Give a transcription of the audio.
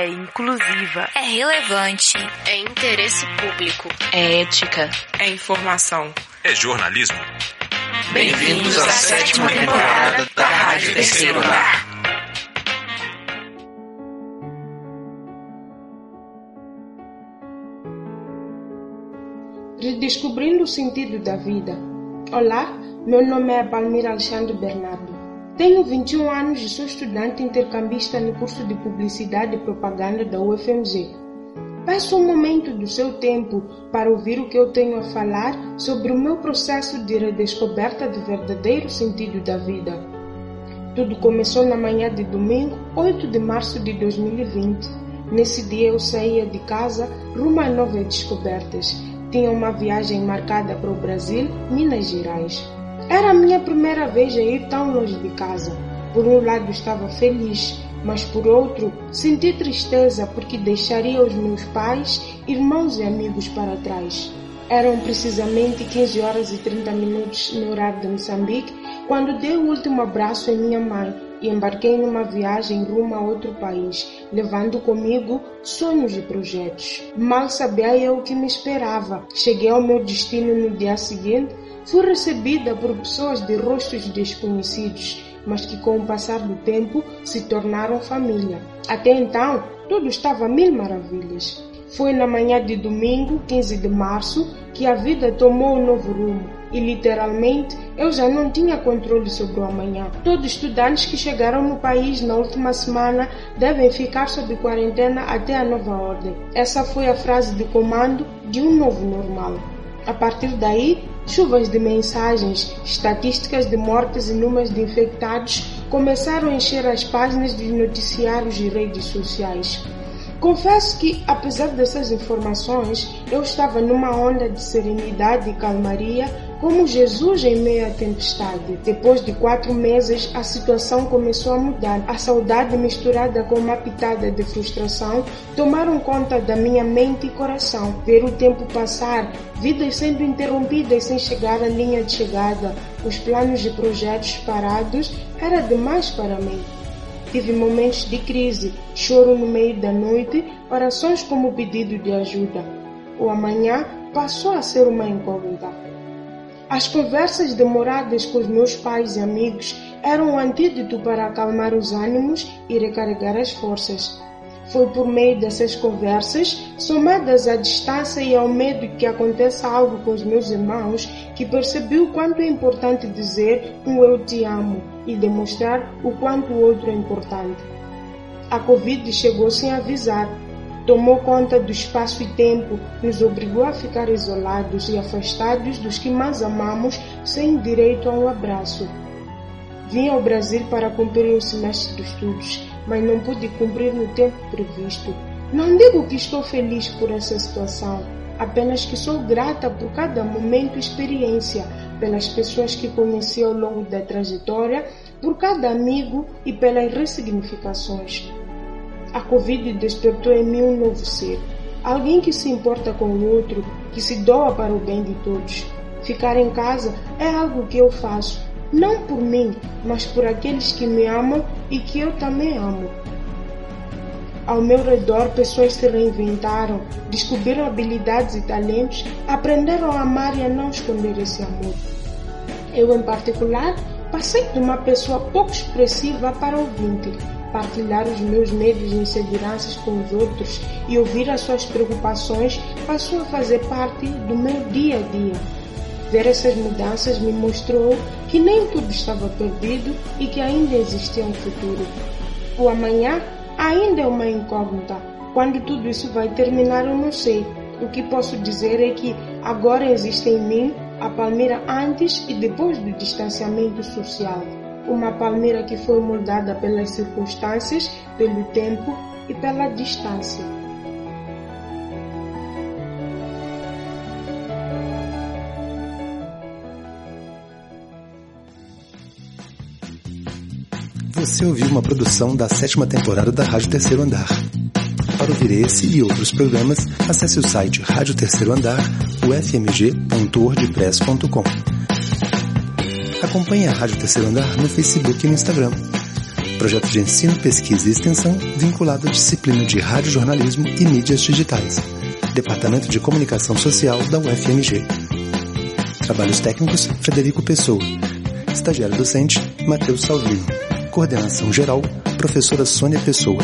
É inclusiva. É relevante. É interesse público. É ética. É informação. É jornalismo. Bem-vindos à 7ª temporada da Rádio Terceiro Lar. Redescobrindo o sentido da vida. Olá, meu nome é Balmir Alexandre Bernardo. Tenho 21 anos e sou estudante intercambista no curso de Publicidade e Propaganda da UFMG. Passo um momento do seu tempo para ouvir o que eu tenho a falar sobre o meu processo de redescoberta do verdadeiro sentido da vida. Tudo começou na manhã de domingo, 8 de março de 2020. Nesse dia eu saía de casa rumo a novas descobertas. Tinha uma viagem marcada para o Brasil, Minas Gerais. Era a minha primeira vez a ir tão longe de casa. Por um lado estava feliz, mas por outro senti tristeza porque deixaria os meus pais, irmãos e amigos para trás. Eram precisamente 15 horas e 30 minutos no horário de Moçambique quando dei o último abraço em minha mãe e embarquei numa viagem rumo a outro país, levando comigo sonhos e projetos. Mal sabia eu o que me esperava. Cheguei ao meu destino no dia seguinte. Fui recebida por pessoas de rostos desconhecidos, mas que com o passar do tempo se tornaram família. Até então, tudo estava a mil maravilhas. Foi na manhã de domingo, 15 de março, que a vida tomou um novo rumo. E literalmente, eu já não tinha controle sobre o amanhã. Todos os estudantes que chegaram no país na última semana devem ficar sob quarentena até a nova ordem. Essa foi a frase de comando de um novo normal. A partir daí, chuvas de mensagens, estatísticas de mortes e números de infectados começaram a encher as páginas dos noticiários e redes sociais. Confesso que, apesar dessas informações, eu estava numa onda de serenidade e calmaria, como Jesus em meio à tempestade. Depois de 4 meses, a situação começou a mudar. A saudade misturada com uma pitada de frustração tomaram conta da minha mente e coração. Ver o tempo passar, vidas sendo interrompidas sem chegar à linha de chegada, os planos e projetos parados, era demais para mim. Tive momentos de crise, choro no meio da noite, orações como pedido de ajuda. O amanhã passou a ser uma incógnita. As conversas demoradas com os meus pais e amigos eram um antídoto para acalmar os ânimos e recarregar as forças. Foi por meio dessas conversas, somadas à distância e ao medo que aconteça algo com os meus irmãos, que percebi o quanto é importante dizer um eu te amo e demonstrar o quanto o outro é importante. A Covid chegou sem avisar, tomou conta do espaço e tempo, nos obrigou a ficar isolados e afastados dos que mais amamos, sem direito a um abraço. Vim ao Brasil para cumprir o semestre de estudos, mas não pude cumprir no tempo previsto. Não digo que estou feliz por essa situação, apenas que sou grata por cada momento e experiência, pelas pessoas que conheci ao longo da trajetória, por cada amigo e pelas ressignificações. A Covid despertou em mim um novo ser, alguém que se importa com o outro, que se doa para o bem de todos. Ficar em casa é algo que eu faço, não por mim, mas por aqueles que me amam e que eu também amo. Ao meu redor, pessoas se reinventaram, descobriram habilidades e talentos, aprenderam a amar e a não esconder esse amor. Eu, em particular, passei de uma pessoa pouco expressiva para ouvinte. Partilhar os meus medos e inseguranças com os outros e ouvir as suas preocupações passou a fazer parte do meu dia a dia. Ver essas mudanças me mostrou que nem tudo estava perdido e que ainda existia um futuro. O amanhã ainda é uma incógnita. Quando tudo isso vai terminar, eu não sei. O que posso dizer é que agora existe em mim a Palmeira antes e depois do distanciamento social. Uma Palmeira que foi moldada pelas circunstâncias, pelo tempo e pela distância. Você ouviu uma produção da 7ª temporada da Rádio Terceiro Andar. Para ouvir esse e outros programas, acesse o site Rádio Terceiro Andar, ufmg.wordpress.com. Acompanhe a Rádio Terceiro Andar no Facebook e no Instagram. projeto de ensino, pesquisa e extensão vinculado à disciplina de radiojornalismo e mídias digitais, Departamento de Comunicação Social da UFMG. Trabalhos técnicos, Frederico Pessoa. Estagiário docente, Matheus Salvino. Coordenação geral, professora Sônia Pessoa.